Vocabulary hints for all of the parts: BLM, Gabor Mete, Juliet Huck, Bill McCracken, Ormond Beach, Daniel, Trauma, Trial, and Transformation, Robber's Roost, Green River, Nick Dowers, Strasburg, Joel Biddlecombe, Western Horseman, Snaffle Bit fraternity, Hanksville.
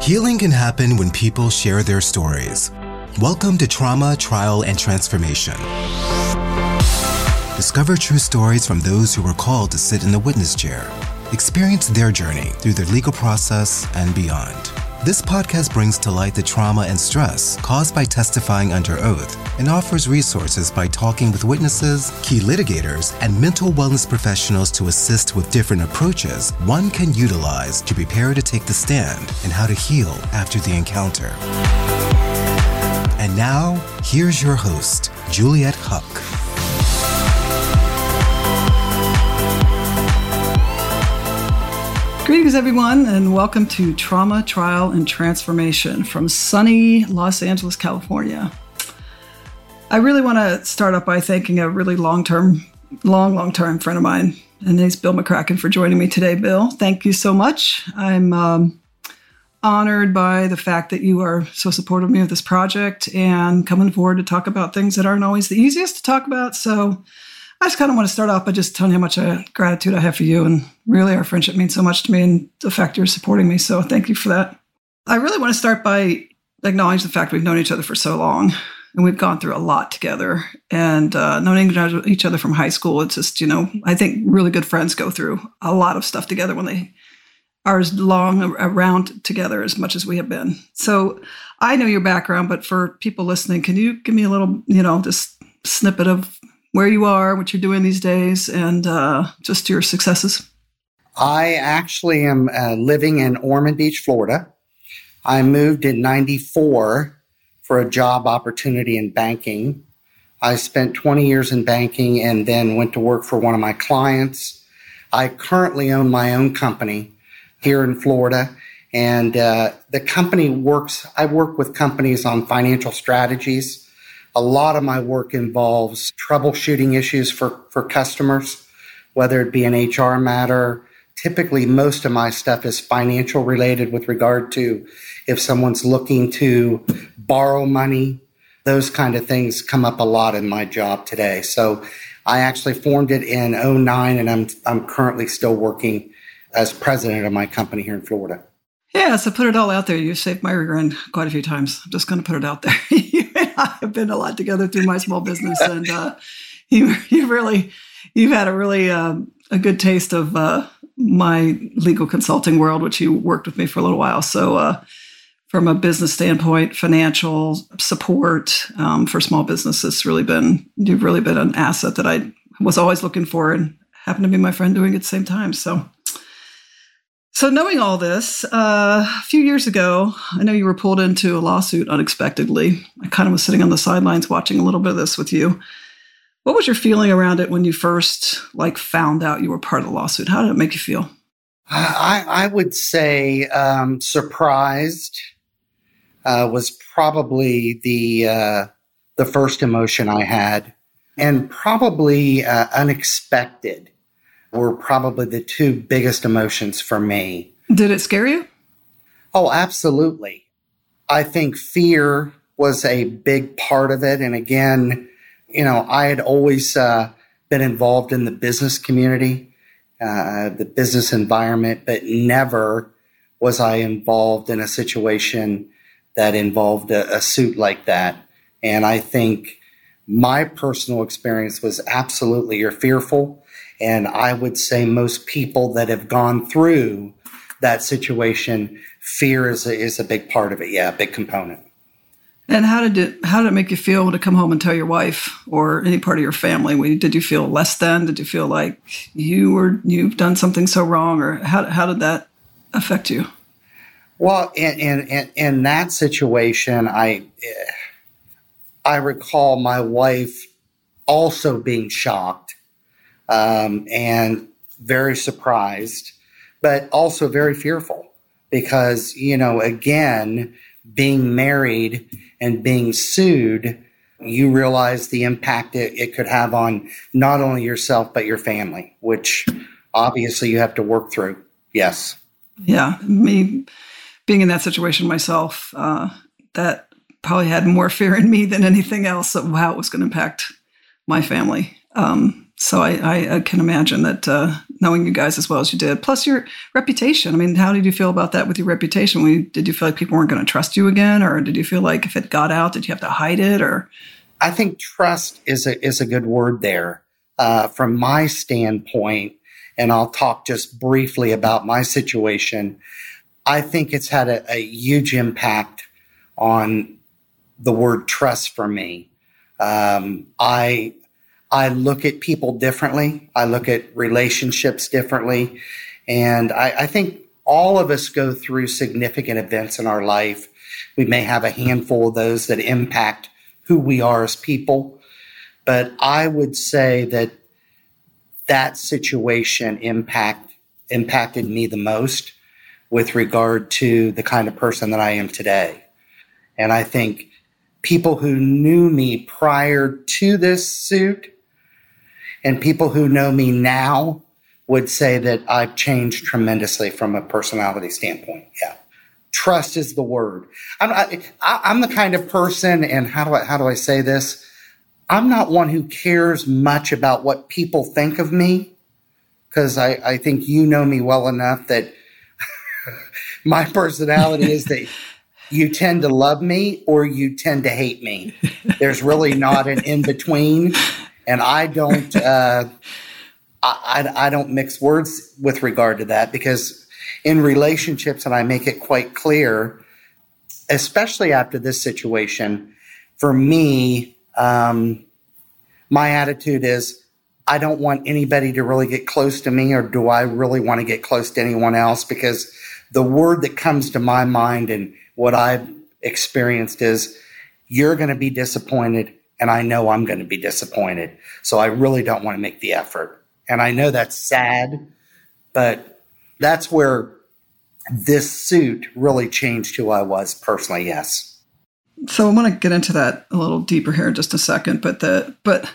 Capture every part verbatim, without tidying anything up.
Healing can happen when people share their stories. Welcome to Trauma, Trial, and Transformation. Discover true stories from those who were called to sit in the witness chair. Experience their journey through their legal process and beyond. This podcast brings to light the trauma and stress caused by testifying under oath and offers resources by talking with witnesses, key litigators, and mental wellness professionals to assist with different approaches one can utilize to prepare to take the stand and how to heal after the encounter. And now, here's your host, Juliet Huck. Greetings, everyone, and welcome to Trauma, Trial, and Transformation from sunny Los Angeles, California. I really want to start off by thanking a really long-term, long, long-term friend of mine, and he's Bill McCracken, for joining me today. Bill, thank you so much. I'm um, honored by the fact that you are so supportive of me with this project and coming forward to talk about things that aren't always the easiest to talk about, so I just kind of want to start off by just telling you how much uh, gratitude I have for you, and really our friendship means so much to me, and the fact you're supporting me, so thank you for that. I really want to start by acknowledging the fact we've known each other for so long, and we've gone through a lot together, and uh, knowing each other from high school, it's just, you know, I think really good friends go through a lot of stuff together when they are as long around together as much as we have been. So I know your background, but for people listening, can you give me a little, you know, just snippet of where you are, what you're doing these days, and uh, just your successes? I actually am uh, living in Ormond Beach, Florida. I moved in ninety-four for a job opportunity in banking. I spent twenty years in banking and then went to work for one of my clients. I currently own my own company here in Florida. And uh, the company works, I work with companies on financial strategies. A lot of my work involves troubleshooting issues for, for customers, whether it be an H R matter. Typically, most of my stuff is financial related with regard to if someone's looking to borrow money. Those kind of things come up a lot in my job today. So I actually formed it in oh nine, and I'm I'm currently still working as president of my company here in Florida. Yeah, so put it all out there. You've saved my rear quite a few times. I'm just going to put it out there. You and I have been a lot together through my small business, and uh, you, you really, you've had a really um, a good taste of uh, my legal consulting world, which you worked with me for a little while. So, uh, from a business standpoint, financial support um, for small businesses, really been you've really been an asset that I was always looking for, and happened to be my friend doing it at the same time. So. So knowing all this, uh, a few years ago, I know you were pulled into a lawsuit unexpectedly. I kind of was sitting on the sidelines watching a little bit of this with you. What was your feeling around it when you first like found out you were part of the lawsuit? How did it make you feel? I, I would say um, surprised uh, was probably the uh, the first emotion I had, and probably uh, unexpected were probably the two biggest emotions for me. Did it scare you? Oh, absolutely. I think fear was a big part of it. And again, you know, I had always uh, been involved in the business community, uh, the business environment, but never was I involved in a situation that involved a, a suit like that. And I think my personal experience was absolutely you're fearful. And I would say most people that have gone through that situation, fear is a, is a big part of it. Yeah, a big component. And how did it how did it make you feel to come home and tell your wife or any part of your family? Did you feel less than? Did you feel like you were you've done something so wrong, or how how did that affect you? Well, in in in, in that situation, I I recall my wife also being shocked. Um, and very surprised, but also very fearful because, you know, again, being married and being sued, you realize the impact it, it could have on not only yourself, but your family, which obviously you have to work through. Yes. Yeah. Me being in that situation myself, uh, that probably had more fear in me than anything else of how it was going to impact my family. Um, so I, I can imagine that uh, knowing you guys as well as you did, plus your reputation. I mean, how did you feel about that with your reputation? When you, did you feel like people weren't going to trust you again? Or did you feel like if it got out, did you have to hide it? Or I think trust is a, is a good word there. Uh, from my standpoint, and I'll talk just briefly about my situation, I think it's had a, a huge impact on the word trust for me. Um, I I look at people differently. I look at relationships differently. And I, I think all of us go through significant events in our life. We may have a handful of those that impact who we are as people. But I would say that that situation impact impacted me the most with regard to the kind of person that I am today. And I think people who knew me prior to this suit and people who know me now would say that I've changed tremendously from a personality standpoint. Yeah. Trust is the word. I'm, I, I'm the kind of person, and how do I, how do I say this? I'm not one who cares much about what people think of me, because I, I think you know me well enough that my personality is that you tend to love me or you tend to hate me. There's really not an in-between, and I don't uh, I, I, I don't mix words with regard to that, because in relationships, and I make it quite clear, especially after this situation, for me, Um, my attitude is I don't want anybody to really get close to me, or do I really want to get close to anyone else? Because the word that comes to my mind and what I've experienced is you're going to be disappointed, and I know I'm going to be disappointed. So I really don't want to make the effort. And I know that's sad, but that's where this suit really changed who I was personally, yes. So I want to get into that a little deeper here in just a second, but the but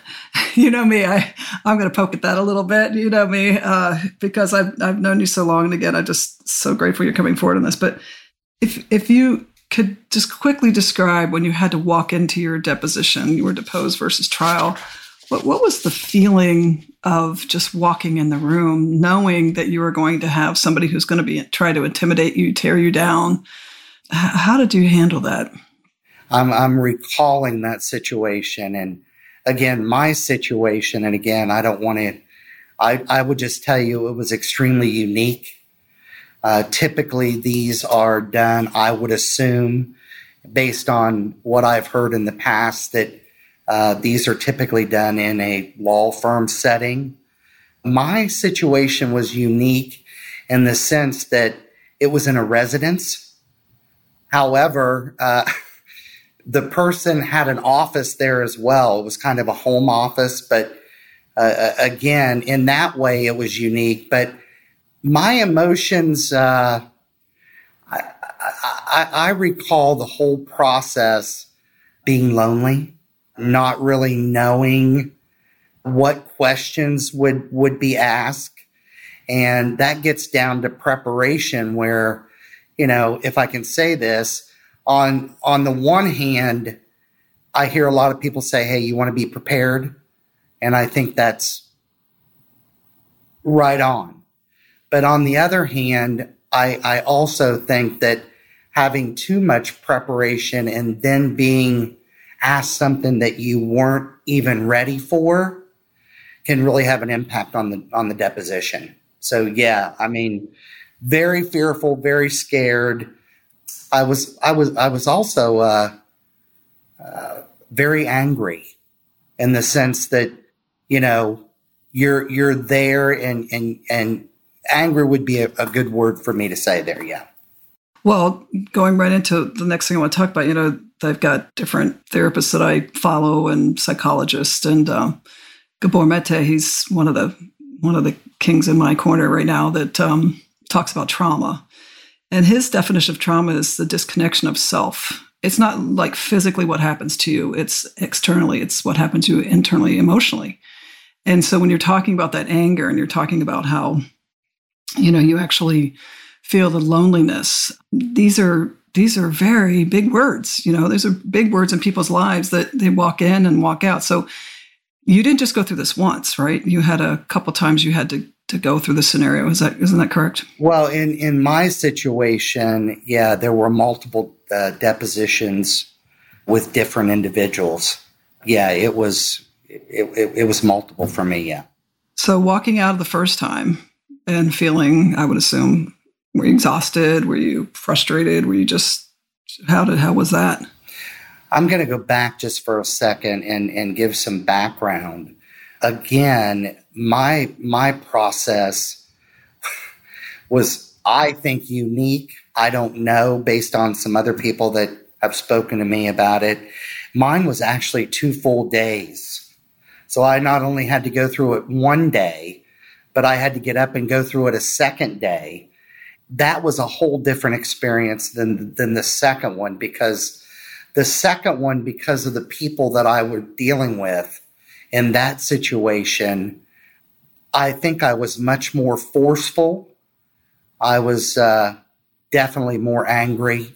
you know me, I I'm going to poke at that a little bit. You know me, uh, because I've I've known you so long, and again, I'm just so grateful you're coming forward on this. But if if you could just quickly describe when you had to walk into your deposition, you were deposed versus trial. What what was the feeling of just walking in the room, knowing that you were going to have somebody who's going to be try to intimidate you, tear you down? How did you handle that? I'm, I'm recalling that situation. And again, my situation, and again, I don't want to, I, I would just tell you it was extremely unique. Uh, typically, these are done, I would assume, based on what I've heard in the past, that uh, these are typically done in a law firm setting. My situation was unique in the sense that it was in a residence. However, uh, the person had an office there as well. It was kind of a home office, but uh, again, in that way, it was unique. But my emotions, uh, I, I, I recall the whole process being lonely, not really knowing what questions would, would be asked. And that gets down to preparation where, you know, if I can say this, On on the one hand, I hear a lot of people say, hey, you want to be prepared? And I think that's right on. But on the other hand, I, I also think that having too much preparation and then being asked something that you weren't even ready for can really have an impact on the on the deposition. So, yeah, I mean, very fearful, very scared. I was, I was, I was also uh, uh, very angry, in the sense that, you know, you're you're there, and and and anger would be a, a good word for me to say there. Yeah. Well, going right into the next thing I want to talk about, you know, I've got different therapists that I follow and psychologists, and um, Gabor Mete, he's one of the one of the kings in my corner right now that um, talks about trauma. And his definition of trauma is the disconnection of self. It's not like physically what happens to you. It's externally. It's what happens to you internally, emotionally. And so when you're talking about that anger and you're talking about how, you know, you actually feel the loneliness, these are these are very big words. You know, these are big words in people's lives that they walk in and walk out. So you didn't just go through this once, right? You had a couple times you had to, to go through the scenario. Is that, isn't that correct? Well, in, in my situation, yeah, there were multiple uh, depositions with different individuals. Yeah, it was it, it, it was multiple for me, yeah. So walking out of the first time and feeling, I would assume, were you exhausted? Were you frustrated? Were you just, how did, how was that? I'm going to go back just for a second and, and give some background. Again, my my process was, I think, unique. I don't know, based on some other people that have spoken to me about it. Mine was actually two full days. So I not only had to go through it one day, but I had to get up and go through it a second day. That was a whole different experience than than the second one, because the second one, because of the people that I were dealing with in that situation, I think I was much more forceful. I was uh, definitely more angry.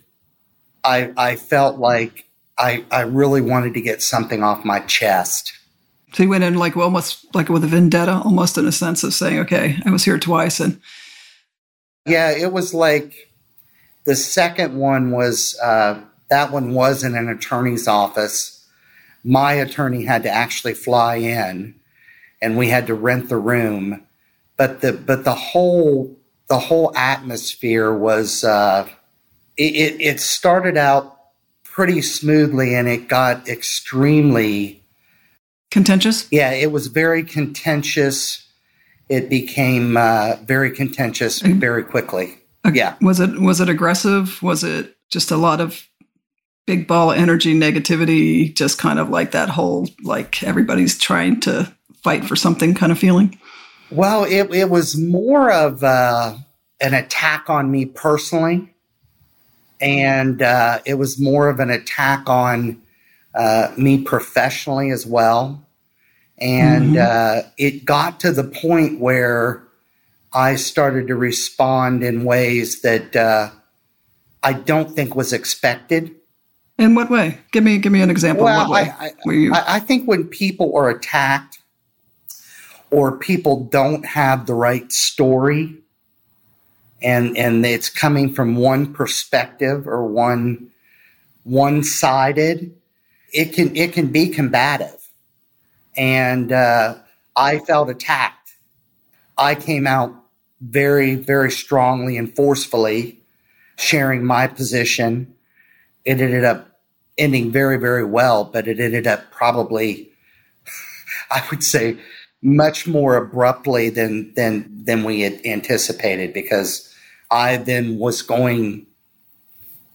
I I felt like I, I really wanted to get something off my chest. So you went in like, well, almost like with a vendetta, almost in a sense of saying, okay, I was here twice. And yeah, it was like the second one was, uh, that one was in an attorney's office. My attorney had to actually fly in and we had to rent the room. But the, but the whole, the whole atmosphere was, uh, it, it started out pretty smoothly and it got extremely contentious. Yeah, it was very contentious. It became uh, very contentious very quickly. Okay. Yeah. Was it was it aggressive? Was it just a lot of big ball energy, negativity, just kind of like that whole like everybody's trying to fight for something kind of feeling? Well, it it was more of uh, an attack on me personally. And uh, it was more of an attack on uh, me professionally as well. And mm-hmm. uh, it got to the point where I started to respond in ways that uh, I don't think was expected. In what way? Give me give me an example. Well, what way I, I, were you? I think when people are attacked or people don't have the right story, And and it's coming from one perspective or one one sided, it can it can be combative. And uh, I felt attacked. I came out very, very strongly and forcefully sharing my position. It ended up ending very, very well, but it ended up probably, I would say, much more abruptly than than than we had anticipated, because I then was going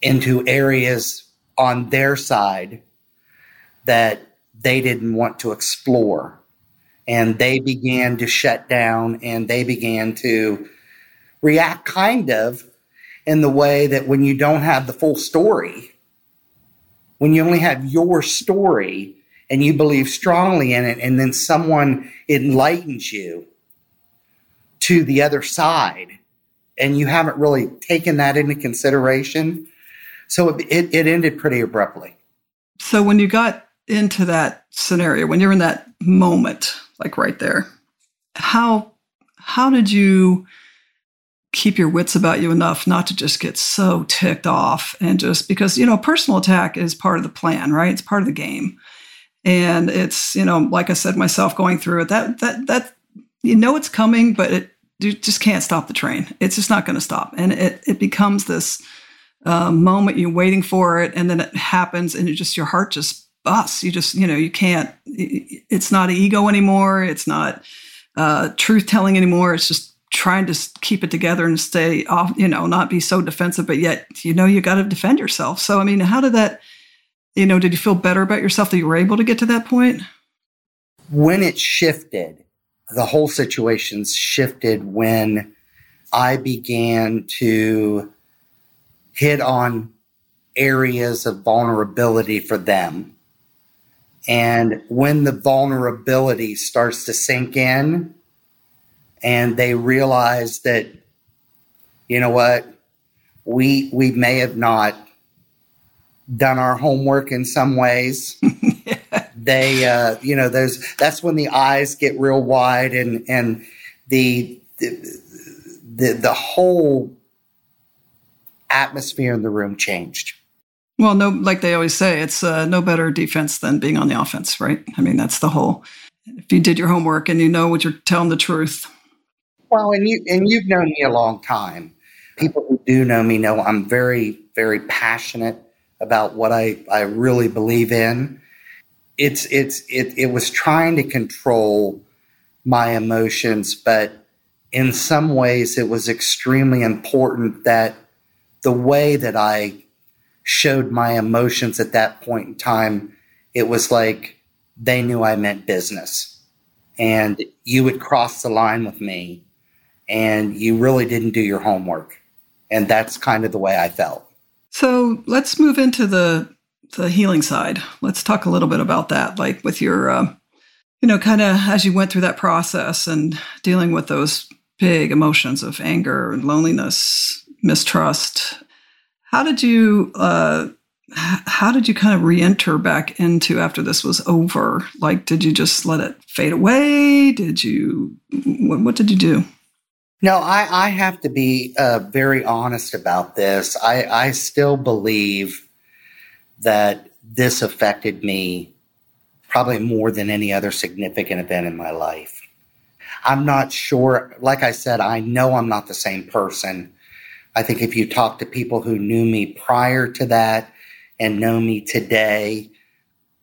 into areas on their side that they didn't want to explore. And they began to shut down and they began to react kind of in the way that when you don't have the full story, when you only have your story and you believe strongly in it, and then someone enlightens you to the other side, and you haven't really taken that into consideration. So it, it, it ended pretty abruptly. So when you got into that scenario, when you're in that moment, like right there, how how did you keep your wits about you enough not to just get so ticked off? And just because, you know, personal attack is part of the plan, right? It's part of the game. And it's, you know, like I said, myself going through it, that, that, that, you know, it's coming, but it, you just can't stop the train. It's just not going to stop. And it, it becomes this uh, moment you're waiting for it. And then it happens and it just, your heart just busts. You just, you know, you can't, it's not ego anymore. It's not uh, truth telling anymore. It's just trying to keep it together and stay off, you know, not be so defensive, but yet, you know, you got to defend yourself. So, I mean, how did that, you know, did you feel better about yourself that you were able to get to that point? When it shifted, the whole situation shifted when I began to hit on areas of vulnerability for them. And when the vulnerability starts to sink in and they realize that, you know what, we we may have not done our homework in some ways, they, uh, you know, there's, that's when the eyes get real wide and, and the, the, the whole atmosphere in the room changed. Well, no, like they always say, it's uh, no better defense than being on the offense, right? I mean, that's the whole, if you did your homework and you know what you're telling the truth. Well, and you, and you've known me a long time. People who do know me know I'm very, very passionate about what I, I really believe in. It's, it's, it, it was trying to control my emotions, but in some ways it was extremely important that the way that I showed my emotions at that point in time, it was like they knew I meant business, and you would cross the line with me and you really didn't do your homework. And that's kind of the way I felt. So let's move into the the healing side. Let's talk a little bit about that, like with your, uh, you know, kind of as you went through that process and dealing with those big emotions of anger and loneliness, mistrust. How did you, uh, how did you kind of re-enter back into after this was over? Like, did you just let it fade away? Did you, what, what did you do? No, I, I have to be uh, very honest about this. I, I still believe that this affected me probably more than any other significant event in my life. I'm not sure. Like I said, I know I'm not the same person. I think if you talk to people who knew me prior to that and know me today,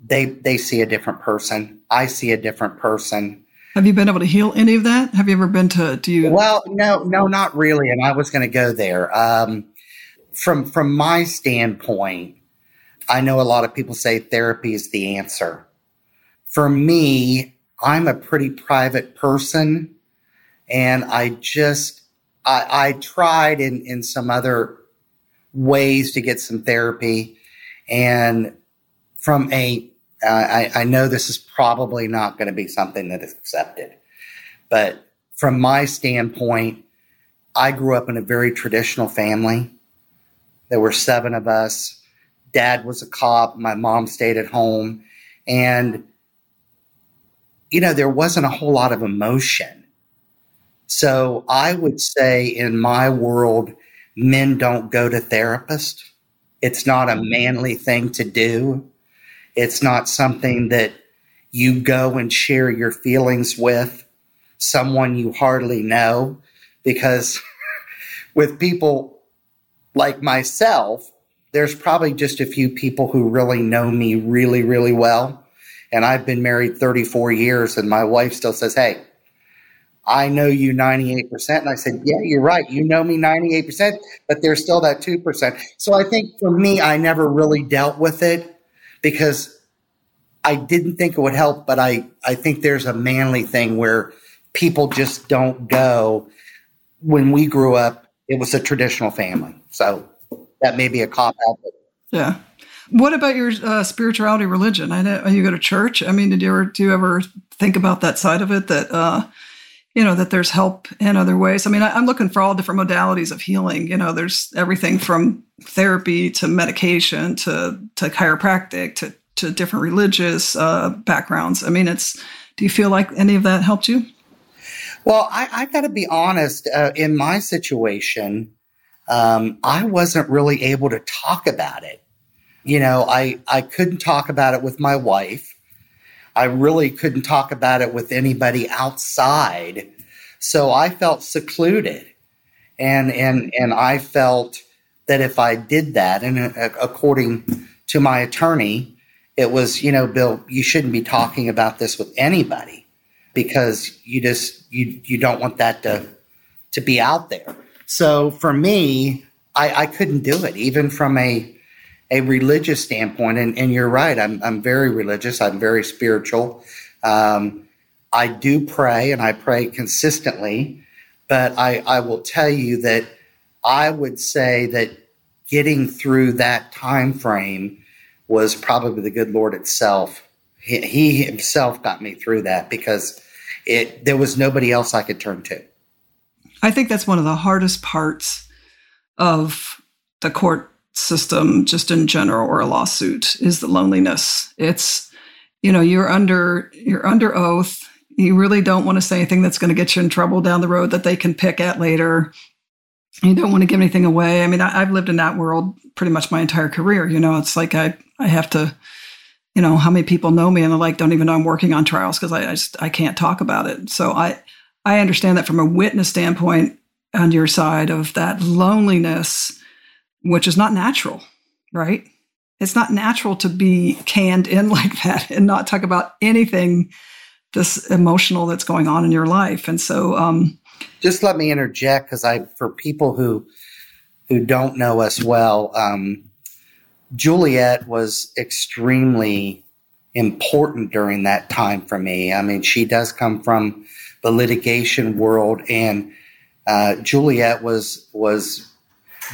they they see a different person. I see a different person. Have you been able to heal any of that? Have you ever been to, do you? Well, no, no, not really. And I was going to go there. Um, from, from my standpoint, I know a lot of people say therapy is the answer. For me, I'm a pretty private person. And I just, I, I tried in, in some other ways to get some therapy. And from a Uh, I, I know this is probably not going to be something that is accepted, but from my standpoint, I grew up in a very traditional family. There were seven of us. Dad was a cop. My mom stayed at home. And, you know, there wasn't a whole lot of emotion. So I would say in my world, men don't go to therapists. It's not a manly thing to do. It's not something that you go and share your feelings with someone you hardly know, because with people like myself, there's probably just a few people who really know me really, really well. And I've been married thirty-four years and my wife still says, hey, I know you ninety-eight percent. And I said, yeah, you're right. You know me ninety-eight percent, but there's still that two percent. So I think for me, I never really dealt with it, because I didn't think it would help, but I, I think there's a manly thing where people just don't go. When we grew up, it was a traditional family. So that may be a cop-out. Yeah. What about your uh, spirituality, religion? I know you go to church. I mean, did you ever, do you ever think about that side of it, that, uh, you know, that there's help in other ways? I mean, I, I'm looking for all different modalities of healing. You know, there's everything from therapy to medication to to chiropractic to to different religious uh, backgrounds. I mean, it's. Do you feel like any of that helped you? Well, I, I got to be honest. Uh, in my situation, um, I wasn't really able to talk about it. You know, I I couldn't talk about it with my wife. I really couldn't talk about it with anybody outside. So I felt secluded, and and and I felt that if I did that, and according to my attorney, it was, you know, Bill, you shouldn't be talking about this with anybody because you just, you you don't want that to, to be out there. So for me, I, I couldn't do it, even from a a religious standpoint. And, and you're right, I'm I'm very religious, I'm very spiritual. Um, I do pray, and I pray consistently, but I, I will tell you that I would say that getting through that time frame was probably the good Lord itself. He, he himself got me through that because it there was nobody else I could turn to. I think that's one of the hardest parts of the court system, just in general, or a lawsuit, is the loneliness. It's you know, you're under you're under oath. You really don't want to say anything that's going to get you in trouble down the road that they can pick at later. You don't want to give anything away. I mean, I, I've lived in that world pretty much my entire career. You know, it's like I, I have to, you know, how many people know me and they're like, don't even know I'm working on trials because I, I just, I can't talk about it. So I, I understand that from a witness standpoint on your side of that loneliness, which is not natural, right? It's not natural to be canned in like that and not talk about anything this emotional that's going on in your life. And so, um, just let me interject because I, for people who who don't know us well, um, Juliet was extremely important during that time for me. I mean, she does come from the litigation world, and uh, Juliet was was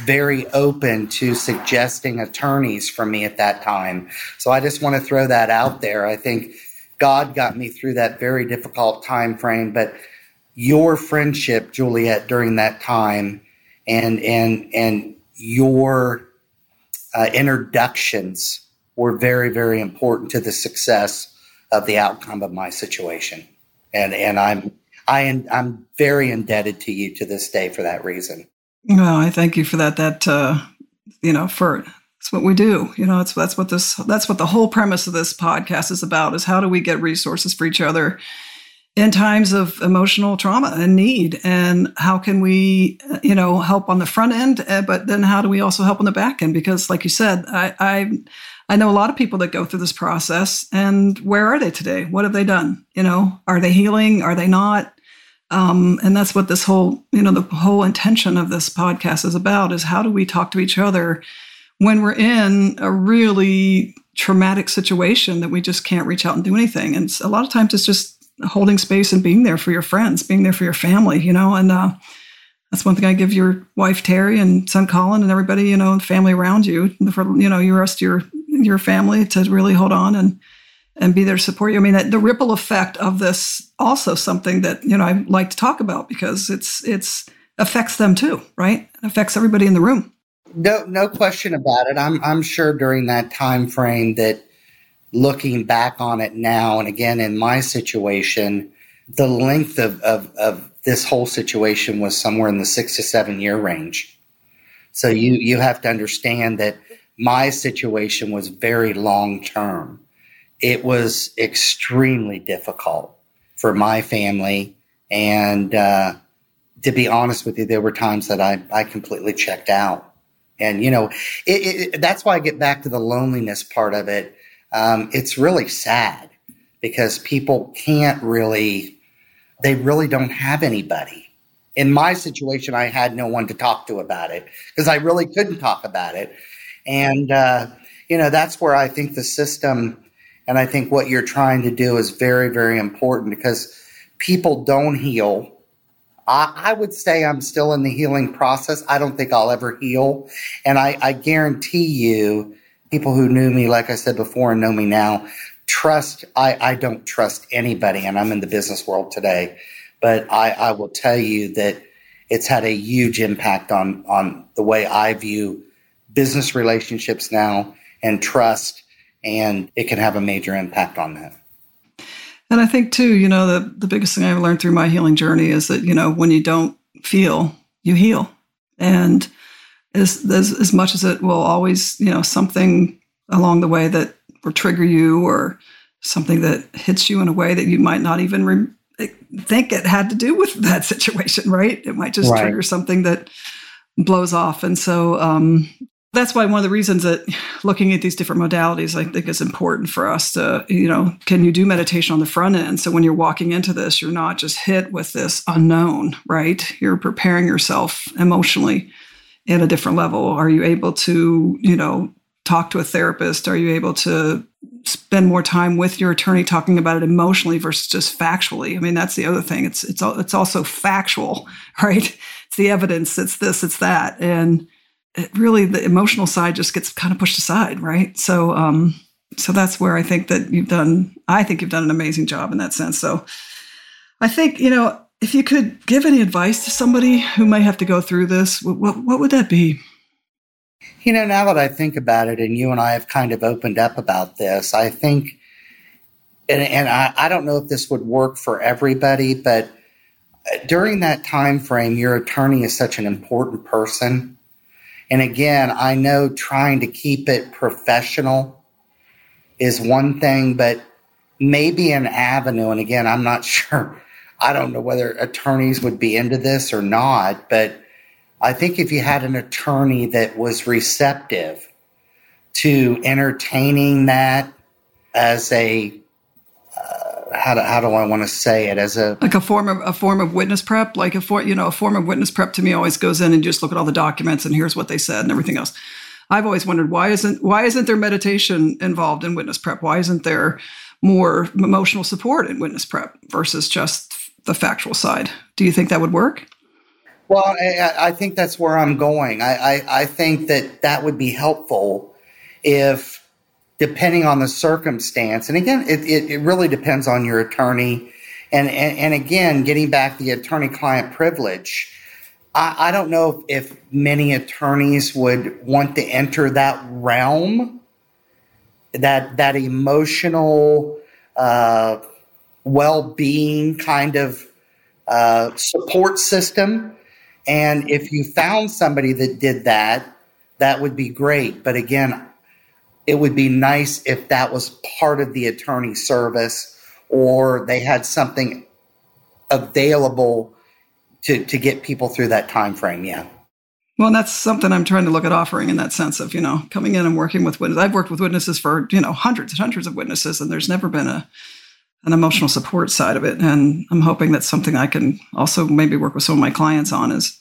very open to suggesting attorneys for me at that time. So I just want to throw that out there. I think God got me through that very difficult time frame, but your friendship, Juliet, during that time, and and and your uh, introductions were very, very important to the success of the outcome of my situation, and and I'm I am I'm very indebted to you to this day for that reason. Well, I thank you for that. That uh, you know, for that's what we do. You know, that's that's what this that's what the whole premise of this podcast is about: is how do we get resources for each other in times of emotional trauma and need, and how can we, you know, help on the front end, but then how do we also help on the back end? Because like you said, I, I, I know a lot of people that go through this process, and where are they today? What have they done? You know, are they healing? Are they not? Um, and that's what this whole, you know, the whole intention of this podcast is about is how do we talk to each other when we're in a really traumatic situation that we just can't reach out and do anything. And a lot of times it's just holding space and being there for your friends, being there for your family, you know, and uh, that's one thing I give your wife, Terry, and son, Colin, and everybody, you know, and family around you, for, you know, your rest of your, your family to really hold on and, and be there to support you. I mean, that, the ripple effect of this also something that, you know, I like to talk about because it's, it's affects them too, right? It affects everybody in the room. No, no question about it. I'm, I'm sure during that time frame that, looking back on it now, and again, in my situation, the length of, of, of this whole situation was somewhere in the six to seven year range. So you, you have to understand that my situation was very long term. It was extremely difficult for my family. And uh, to be honest with you, there were times that I, I completely checked out. And, you know, it, it, that's why I get back to the loneliness part of it. Um, it's really sad because people can't really, they really don't have anybody. In my situation, I had no one to talk to about it because I really couldn't talk about it. And, uh, you know, that's where I think the system and I think what you're trying to do is very, very important because people don't heal. I, I would say I'm still in the healing process. I don't think I'll ever heal. And I, I guarantee you, people who knew me, like I said before, and know me now, trust, I, I don't trust anybody, and I'm in the business world today. But I, I will tell you that it's had a huge impact on, on the way I view business relationships now and trust, and it can have a major impact on that. And I think, too, you know, the, the biggest thing I've learned through my healing journey is that, you know, when you don't feel, you heal. And As, as, as much as it will always, you know, something along the way that will trigger you or something that hits you in a way that you might not even re- think it had to do with that situation, right? It might just right. trigger something that blows off. And so um, that's why one of the reasons that looking at these different modalities, I think is important for us to, you know, can you do meditation on the front end? So when you're walking into this, you're not just hit with this unknown, right? You're preparing yourself emotionally at a different level. Are you able to, you know, talk to a therapist? Are you able to spend more time with your attorney talking about it emotionally versus just factually? I mean, that's the other thing. It's, it's, it's also factual, right? It's the evidence. It's this, it's that. And it really, the emotional side just gets kind of pushed aside, right? So, um, so that's where I think that you've done, I think you've done an amazing job in that sense. So I think, you know, if you could give any advice to somebody who might have to go through this, what, what would that be? You know, now that I think about it, and you and I have kind of opened up about this, I think and, and I, I don't know if this would work for everybody, but during that time frame, your attorney is such an important person. And again, I know trying to keep it professional is one thing, but maybe an avenue, and again, I'm not sure, I don't know whether attorneys would be into this or not, but I think if you had an attorney that was receptive to entertaining that as a uh, how do how do I want to say it as a like a form of a form of witness prep, like a for you know a form of witness prep to me always goes in and just look at all the documents and here's what they said and everything else. I've always wondered why isn't why isn't there meditation involved in witness prep? Why isn't there more emotional support in witness prep versus just the factual side? Do you think that would work? Well, I, I think that's where I'm going. I, I, I think that that would be helpful if, depending on the circumstance, and again, it, it, it really depends on your attorney. And, and, and again, getting back the attorney-client privilege, I, I don't know if many attorneys would want to enter that realm, that that emotional uh, well-being kind of uh, support system. And if you found somebody that did that, that would be great. But again, it would be nice if that was part of the attorney service or they had something available to, to get people through that time frame, yeah. Well, and that's something I'm trying to look at offering in that sense of, you know, coming in and working with witnesses. I've worked with witnesses for, you know, hundreds and hundreds of witnesses, and there's never been a an emotional support side of it. And I'm hoping that's something I can also maybe work with some of my clients on, is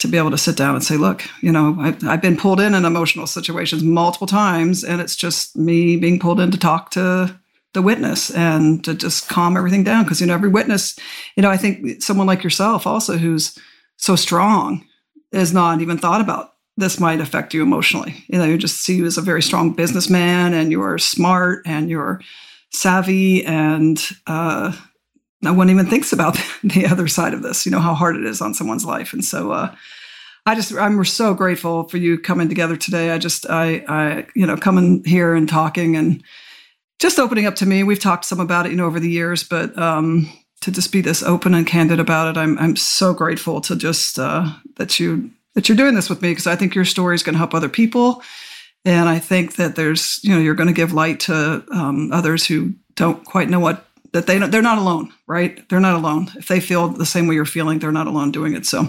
to be able to sit down and say, look, you know, I've, I've been pulled in in emotional situations multiple times, and it's just me being pulled in to talk to the witness and to just calm everything down. Because, you know, every witness, you know, I think someone like yourself also who's so strong is not even thought about. This might affect you emotionally. You know, you just see you as a very strong businessman, and you're smart and you're savvy, and uh, no one even thinks about the other side of this, you know, how hard it is on someone's life. And so uh, I just, I'm so grateful for you coming together today. I just, I, I, you know, coming here and talking and just opening up to me. We've talked some about it, you know, over the years, but um to just be this open and candid about it. I'm I'm so grateful to just uh, that you that you're doing this with me, because I think your story is going to help other people, and I think that there's you know you're going to give light to um, others who don't quite know what that they they're not alone, right? They're not alone. If they feel the same way you're feeling, they're not alone doing it. So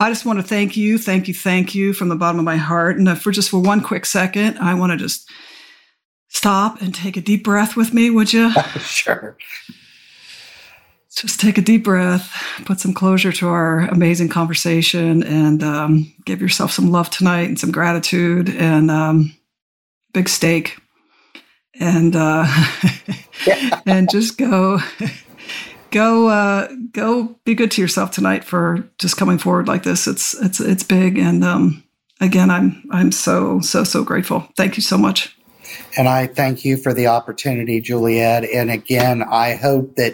I just want to thank you, thank you, thank you from the bottom of my heart. And for just for one quick second, I want to just stop and take a deep breath with me, would you? Sure. Just take a deep breath, put some closure to our amazing conversation, and um, give yourself some love tonight and some gratitude and um, big steak, and uh, and just go, go, uh, go. Be good to yourself tonight for just coming forward like this. It's it's it's big, and um, again, I'm I'm so so so grateful. Thank you so much. And I thank you for the opportunity, Juliet. And again, I hope that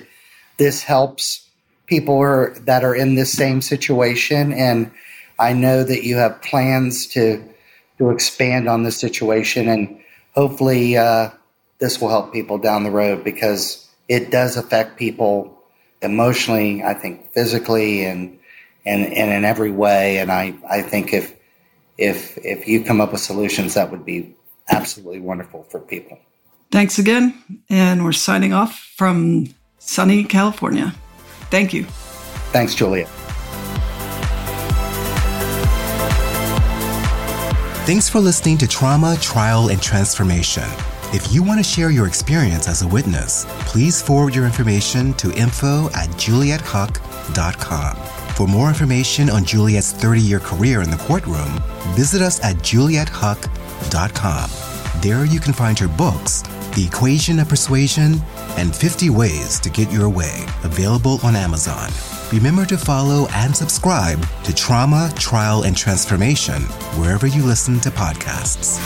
this helps people are, that are in this same situation, and I know that you have plans to to expand on this situation, and hopefully uh, this will help people down the road, because it does affect people emotionally, I think physically, and and, and in every way. And I, I think if if if you come up with solutions, that would be absolutely wonderful for people. Thanks again, and we're signing off from sunny California. Thank you. Thanks, Julia. Thanks for listening to Trauma, Trial, and Transformation. If you want to share your experience as a witness, please forward your information to info at juliet huck dot com. For more information on Juliet's thirty-year career in the courtroom, visit us at juliet huck dot com. There you can find her books, The Equation of Persuasion, and fifty Ways to Get Your Way, available on Amazon. Remember to follow and subscribe to Trauma, Trial, and Transformation wherever you listen to podcasts.